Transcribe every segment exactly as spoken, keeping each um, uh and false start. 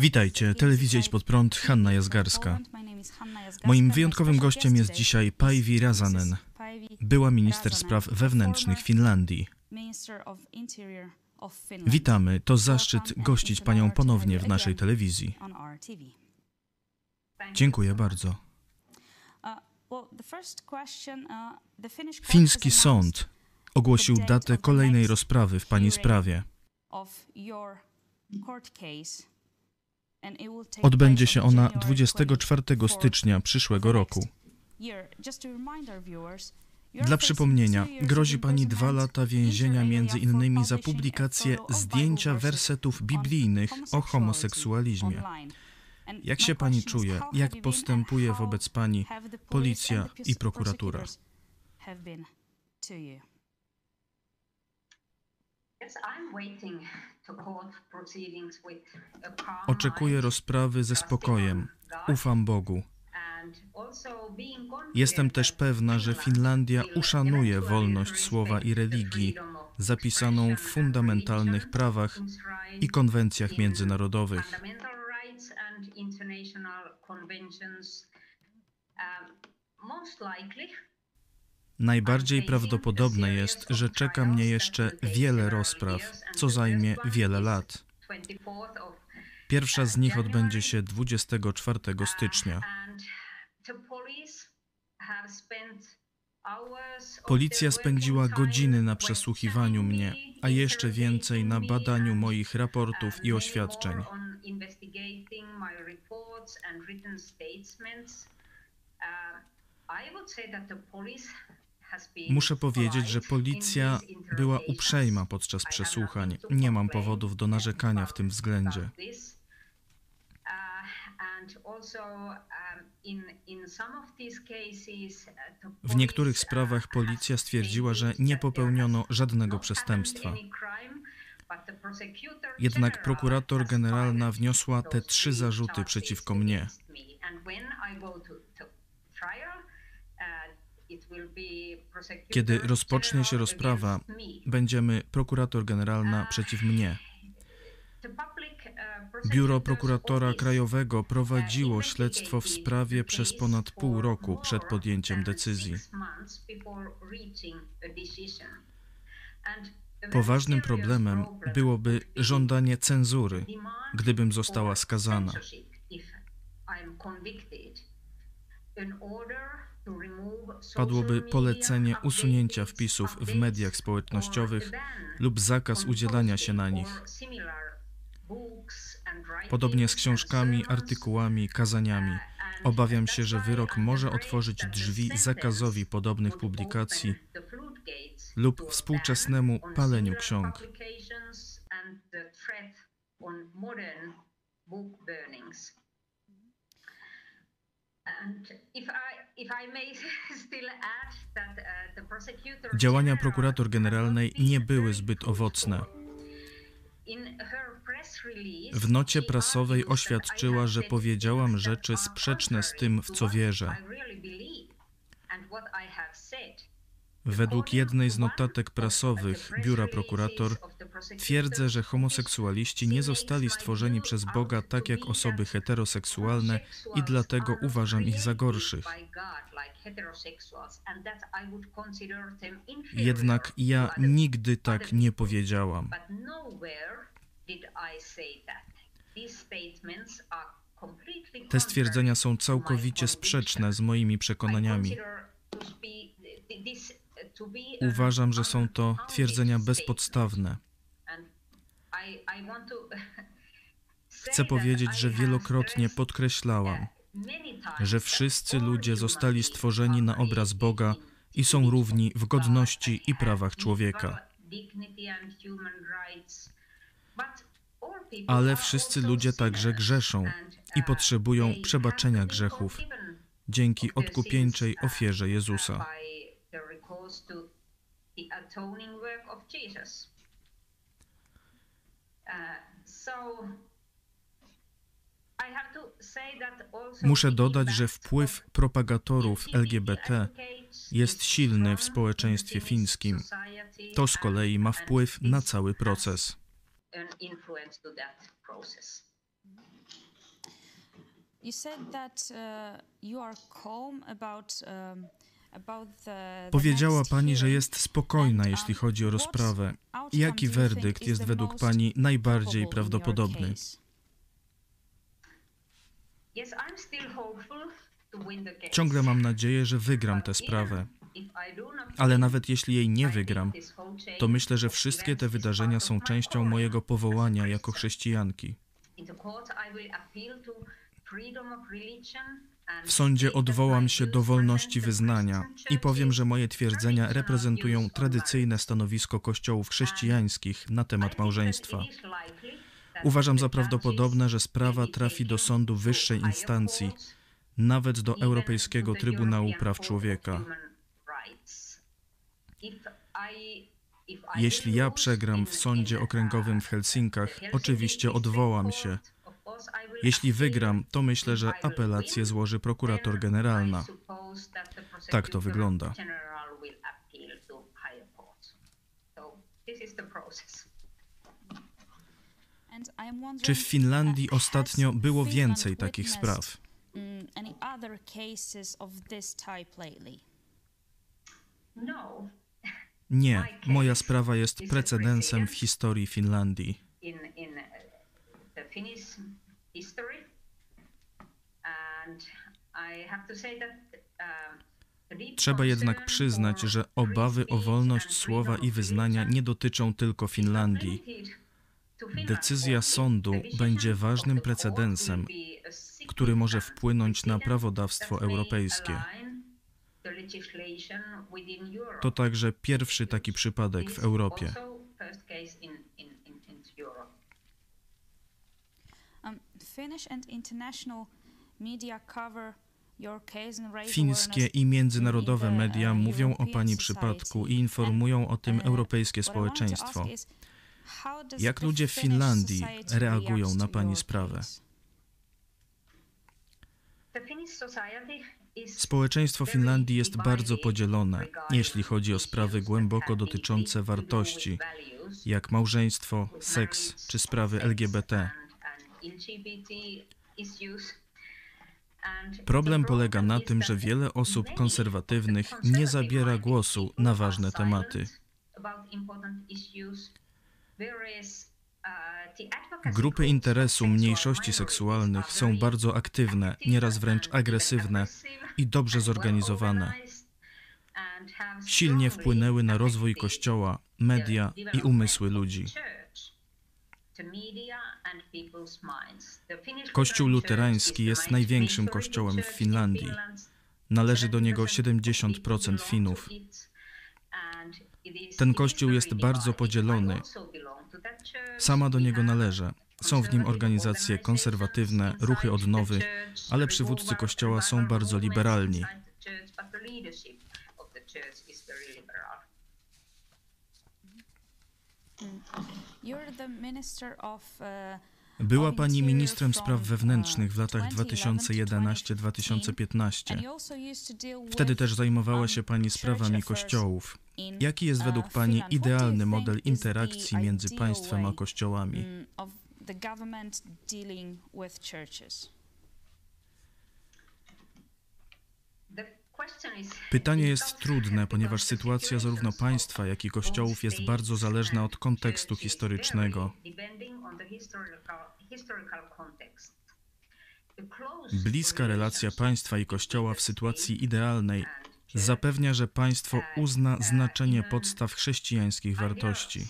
Witajcie, Telewizja Idź Pod Prąd, Hanna Jazgarska. Moim wyjątkowym gościem jest dzisiaj Päivi Räsänen, była minister spraw wewnętrznych Finlandii. Witamy, to zaszczyt gościć panią ponownie w naszej telewizji. Dziękuję bardzo. Fiński sąd ogłosił datę kolejnej rozprawy w pani sprawie. Odbędzie się ona dwudziestego czwartego stycznia przyszłego roku. Dla przypomnienia, grozi pani dwa lata więzienia między innymi za publikację zdjęcia wersetów biblijnych o homoseksualizmie. Jak się pani czuje? Jak postępuje wobec pani policja i prokuratura? Oczekuję rozprawy ze spokojem. Ufam Bogu. Jestem też pewna, że Finlandia uszanuje wolność słowa i religii, zapisaną w fundamentalnych prawach i konwencjach międzynarodowych. Najbardziej prawdopodobne jest, że czeka mnie jeszcze wiele rozpraw, co zajmie wiele lat. Pierwsza z nich odbędzie się dwudziestego czwartego stycznia. Policja spędziła godziny na przesłuchiwaniu mnie, a jeszcze więcej na badaniu moich raportów i oświadczeń. Muszę powiedzieć, że policja była uprzejma podczas przesłuchań. Nie mam powodów do narzekania w tym względzie. W niektórych sprawach policja stwierdziła, że nie popełniono żadnego przestępstwa. Jednak prokurator generalna wniosła te trzy zarzuty przeciwko mnie. Kiedy rozpocznie się rozprawa, będziemy prokurator generalna przeciw mnie. Biuro Prokuratora Krajowego prowadziło śledztwo w sprawie przez ponad pół roku przed podjęciem decyzji. Poważnym problemem byłoby żądanie cenzury, gdybym została skazana. Padłoby polecenie usunięcia wpisów w mediach społecznościowych lub zakaz udzielania się na nich. Podobnie z książkami, artykułami, kazaniami. Obawiam się, że wyrok może otworzyć drzwi zakazowi podobnych publikacji lub współczesnemu paleniu ksiąg. Działania prokurator generalnej nie były zbyt owocne. W nocie prasowej oświadczyła, że powiedziałam rzeczy sprzeczne z tym, w co wierzę. Według jednej z notatek prasowych biura prokurator twierdzę, że homoseksualiści nie zostali stworzeni przez Boga tak jak osoby heteroseksualne i dlatego uważam ich za gorszych. Jednak ja nigdy tak nie powiedziałam. Te stwierdzenia są całkowicie sprzeczne z moimi przekonaniami. Uważam, że są to twierdzenia bezpodstawne. Chcę powiedzieć, że wielokrotnie podkreślałam, że wszyscy ludzie zostali stworzeni na obraz Boga i są równi w godności i prawach człowieka. Ale wszyscy ludzie także grzeszą i potrzebują przebaczenia grzechów dzięki odkupieńczej ofierze Jezusa. Muszę dodać, że wpływ propagatorów L G B T jest silny w społeczeństwie fińskim. To z kolei ma wpływ na cały proces. Powiedziała Pani, że jest spokojna, jeśli chodzi o rozprawę. Jaki werdykt jest według Pani najbardziej prawdopodobny? Ciągle mam nadzieję, że wygram tę sprawę. Ale nawet jeśli jej nie wygram, to myślę, że wszystkie te wydarzenia są częścią mojego powołania jako chrześcijanki. W sądzie odwołam się do wolności wyznania i powiem, że moje twierdzenia reprezentują tradycyjne stanowisko kościołów chrześcijańskich na temat małżeństwa. Uważam za prawdopodobne, że sprawa trafi do sądu wyższej instancji, nawet do Europejskiego Trybunału Praw Człowieka. Jeśli ja przegram w sądzie okręgowym w Helsinkach, oczywiście odwołam się. Jeśli wygram, to myślę, że apelację złoży prokurator generalna. Tak to wygląda. Czy w Finlandii ostatnio było więcej takich spraw? Nie, moja sprawa jest precedensem w historii Finlandii. Trzeba jednak przyznać, że obawy o wolność słowa i wyznania nie dotyczą tylko Finlandii. Decyzja sądu będzie ważnym precedensem, który może wpłynąć na prawodawstwo europejskie. To także pierwszy taki przypadek w Europie. Fińskie i międzynarodowe media mówią o Pani przypadku i informują o tym europejskie społeczeństwo. Jak ludzie w Finlandii reagują na Pani sprawę? Społeczeństwo Finlandii jest bardzo podzielone, jeśli chodzi o sprawy głęboko dotyczące wartości, jak małżeństwo, seks czy sprawy L G B T. Problem polega na tym, że wiele osób konserwatywnych nie zabiera głosu na ważne tematy. Grupy interesu mniejszości seksualnych są bardzo aktywne, nieraz wręcz agresywne i dobrze zorganizowane. Silnie wpłynęły na rozwój Kościoła, media i umysły ludzi. Kościół luterański jest największym kościołem w Finlandii. Należy do niego siedemdziesiąt procent Finów. Ten kościół jest bardzo podzielony. Sama do niego należę. Są w nim organizacje konserwatywne, ruchy odnowy, ale przywódcy kościoła są bardzo liberalni. Była Pani ministrem spraw wewnętrznych w latach dwa tysiące jedenastego do dwa tysiące piętnastego. Wtedy też zajmowała się Pani sprawami kościołów. Jaki jest według Pani idealny model interakcji między państwem a kościołami? Pytanie jest trudne, ponieważ sytuacja zarówno państwa, jak i kościołów jest bardzo zależna od kontekstu historycznego. Bliska relacja państwa i kościoła w sytuacji idealnej zapewnia, że państwo uzna znaczenie podstaw chrześcijańskich wartości.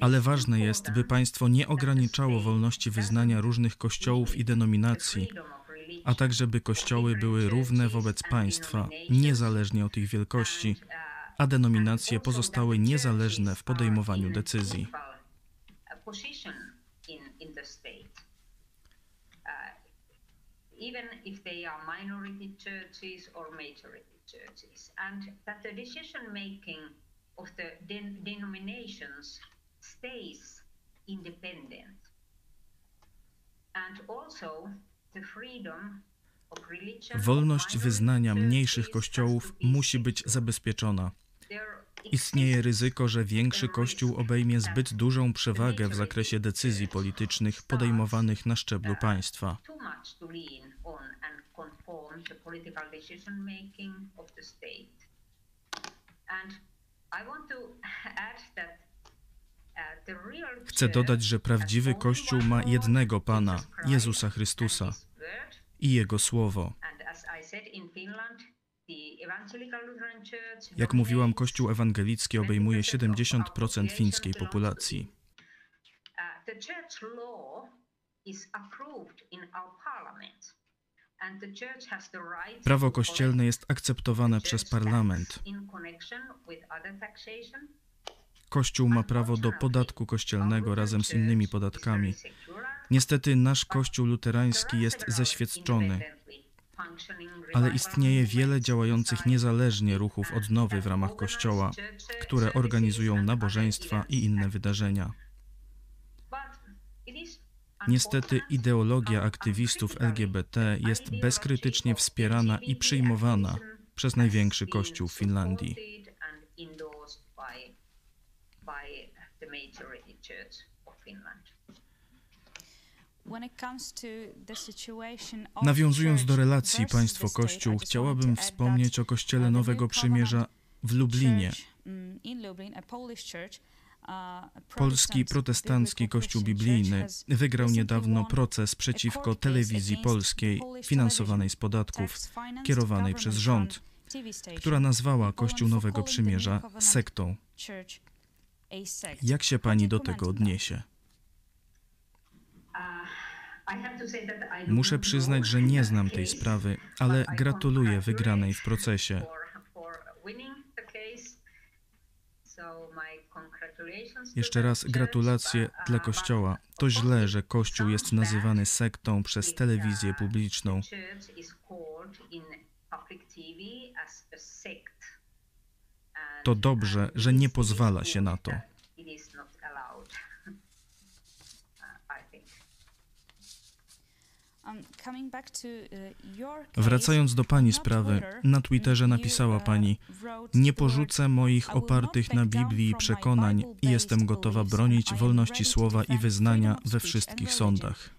Ale ważne jest, by państwo nie ograniczało wolności wyznania różnych kościołów i denominacji, a także by kościoły były równe wobec państwa, niezależnie od ich wielkości, a denominacje pozostały niezależne w podejmowaniu decyzji. Of the den denominations stays independent, and also the freedom Wolność wyznania mniejszych kościołów musi być zabezpieczona. Istnieje ryzyko, że większy kościół obejmie zbyt dużą przewagę w zakresie decyzji politycznych podejmowanych na szczeblu państwa. Chcę dodać, że prawdziwy Kościół ma jednego Pana, Jezusa Chrystusa i Jego Słowo. Jak mówiłam, Kościół ewangelicki obejmuje siedemdziesiąt procent fińskiej populacji. Prawo kościelne jest akceptowane przez parlament. Kościół ma prawo do podatku kościelnego razem z innymi podatkami. Niestety nasz Kościół luterański jest zeświadczony, ale istnieje wiele działających niezależnie ruchów odnowy w ramach Kościoła, które organizują nabożeństwa i inne wydarzenia. Niestety ideologia aktywistów L G B T jest bezkrytycznie wspierana i przyjmowana przez największy Kościół w Finlandii. Nawiązując do relacji państwo-kościół, chciałabym wspomnieć o Kościele Nowego Przymierza w Lublinie. Polski protestancki Kościół Biblijny wygrał niedawno proces przeciwko Telewizji Polskiej, finansowanej z podatków, kierowanej przez rząd, która nazwała Kościół Nowego Przymierza sektą. Jak się pani do tego odniesie? Muszę przyznać, że nie znam tej sprawy, ale gratuluję wygranej w procesie. Jeszcze raz gratulacje dla Kościoła. To źle, że Kościół jest nazywany sektą przez telewizję publiczną. To dobrze, że nie pozwala się na to. Wracając do pani sprawy, na Twitterze napisała pani: nie porzucę moich opartych na Biblii przekonań i jestem gotowa bronić wolności słowa i wyznania we wszystkich sądach.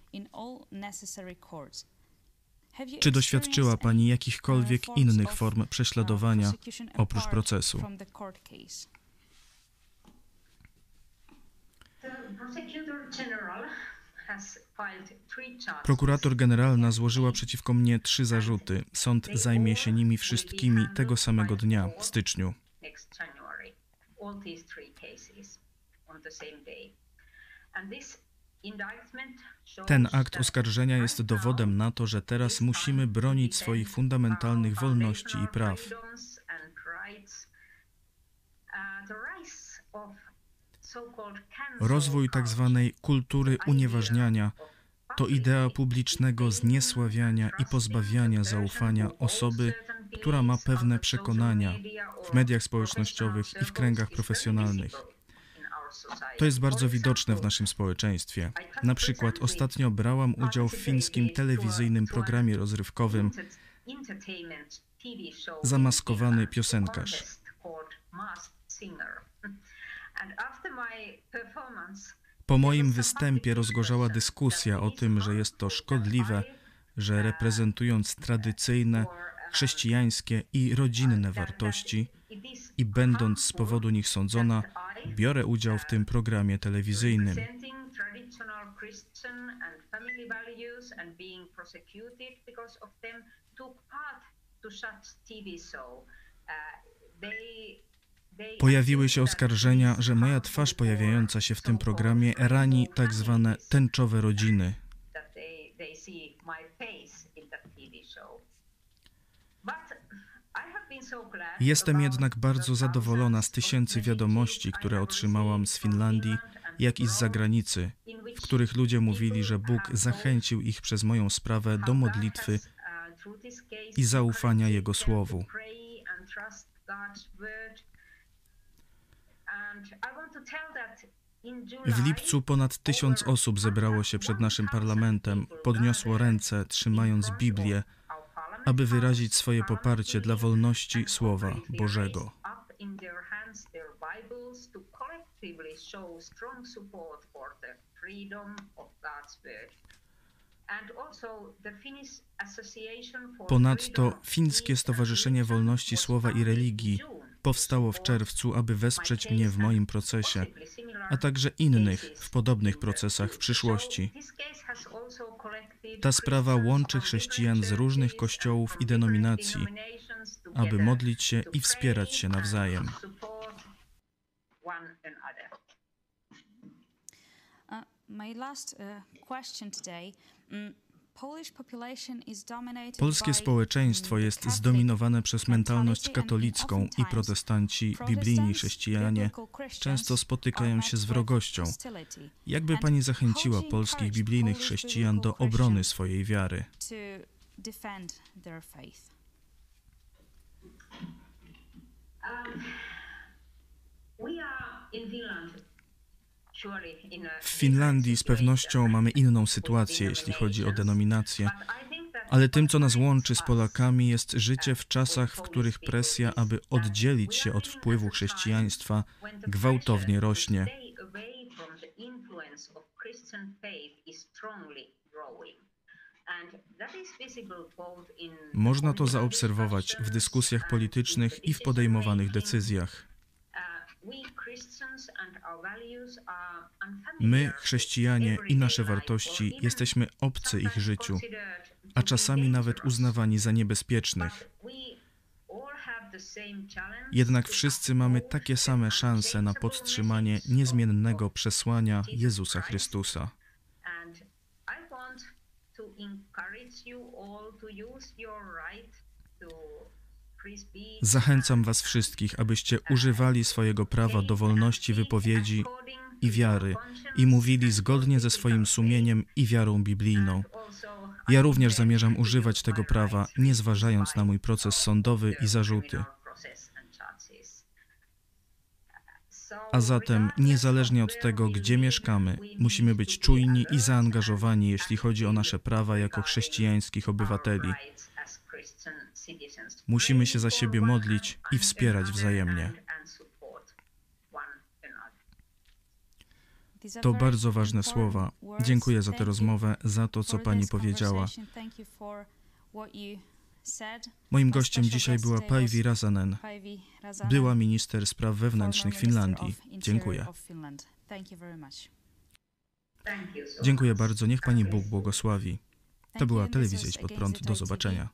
Czy doświadczyła pani jakichkolwiek innych form prześladowania oprócz procesu? Prokurator generalna złożyła przeciwko mnie trzy zarzuty. Sąd zajmie się nimi wszystkimi tego samego dnia, w styczniu. Ten akt oskarżenia jest dowodem na to, że teraz musimy bronić swoich fundamentalnych wolności i praw. Rozwój tak zwanej kultury unieważniania to idea publicznego zniesławiania i pozbawiania zaufania osoby, która ma pewne przekonania w mediach społecznościowych i w kręgach profesjonalnych. To jest bardzo widoczne w naszym społeczeństwie. Na przykład ostatnio brałam udział w fińskim telewizyjnym programie rozrywkowym "Zamaskowany piosenkarz". Po moim występie rozgorzała dyskusja o tym, że jest to szkodliwe, że reprezentując tradycyjne, chrześcijańskie i rodzinne wartości i będąc z powodu nich sądzona, biorę udział w tym programie telewizyjnym. Pojawiły się oskarżenia, że moja twarz pojawiająca się w tym programie rani tak zwane tęczowe rodziny. Jestem jednak bardzo zadowolona z tysięcy wiadomości, które otrzymałam z Finlandii, jak i z zagranicy, w których ludzie mówili, że Bóg zachęcił ich przez moją sprawę do modlitwy i zaufania Jego Słowu. W lipcu ponad tysiąc osób zebrało się przed naszym parlamentem, podniosło ręce, trzymając Biblię, aby wyrazić swoje poparcie dla wolności Słowa Bożego. Ponadto Fińskie Stowarzyszenie Wolności Słowa i Religii powstało w czerwcu, aby wesprzeć mnie w moim procesie, a także innych w podobnych procesach w przyszłości. Ta sprawa łączy chrześcijan z różnych kościołów i denominacji, aby modlić się i wspierać się nawzajem. Polskie społeczeństwo jest zdominowane przez mentalność katolicką i protestanci, biblijni chrześcijanie, często spotykają się z wrogością. Jakby Pani zachęciła polskich biblijnych chrześcijan do obrony swojej wiary? W Finlandii z pewnością mamy inną sytuację, jeśli chodzi o denominację, ale tym, co nas łączy z Polakami, jest życie w czasach, w których presja, aby oddzielić się od wpływu chrześcijaństwa, gwałtownie rośnie. Można to zaobserwować w dyskusjach politycznych i w podejmowanych decyzjach. My, chrześcijanie, i nasze wartości jesteśmy obcy ich życiu, a czasami nawet uznawani za niebezpiecznych. Jednak wszyscy mamy takie same szanse na podtrzymanie niezmiennego przesłania Jezusa Chrystusa. Zachęcam Was wszystkich, abyście używali swojego prawa do wolności wypowiedzi i wiary i mówili zgodnie ze swoim sumieniem i wiarą biblijną. Ja również zamierzam używać tego prawa, nie zważając na mój proces sądowy i zarzuty. A zatem, niezależnie od tego, gdzie mieszkamy, musimy być czujni i zaangażowani, jeśli chodzi o nasze prawa jako chrześcijańskich obywateli. Musimy się za siebie modlić i wspierać wzajemnie. To bardzo ważne słowa. Dziękuję za tę rozmowę, za to, co Pani powiedziała. Moim gościem dzisiaj była Päivi Räsänen. Była minister spraw wewnętrznych Finlandii. Dziękuję. Dziękuję bardzo. Niech Pani Bóg błogosławi. To była Telewizja Idź Pod Prąd. Do zobaczenia.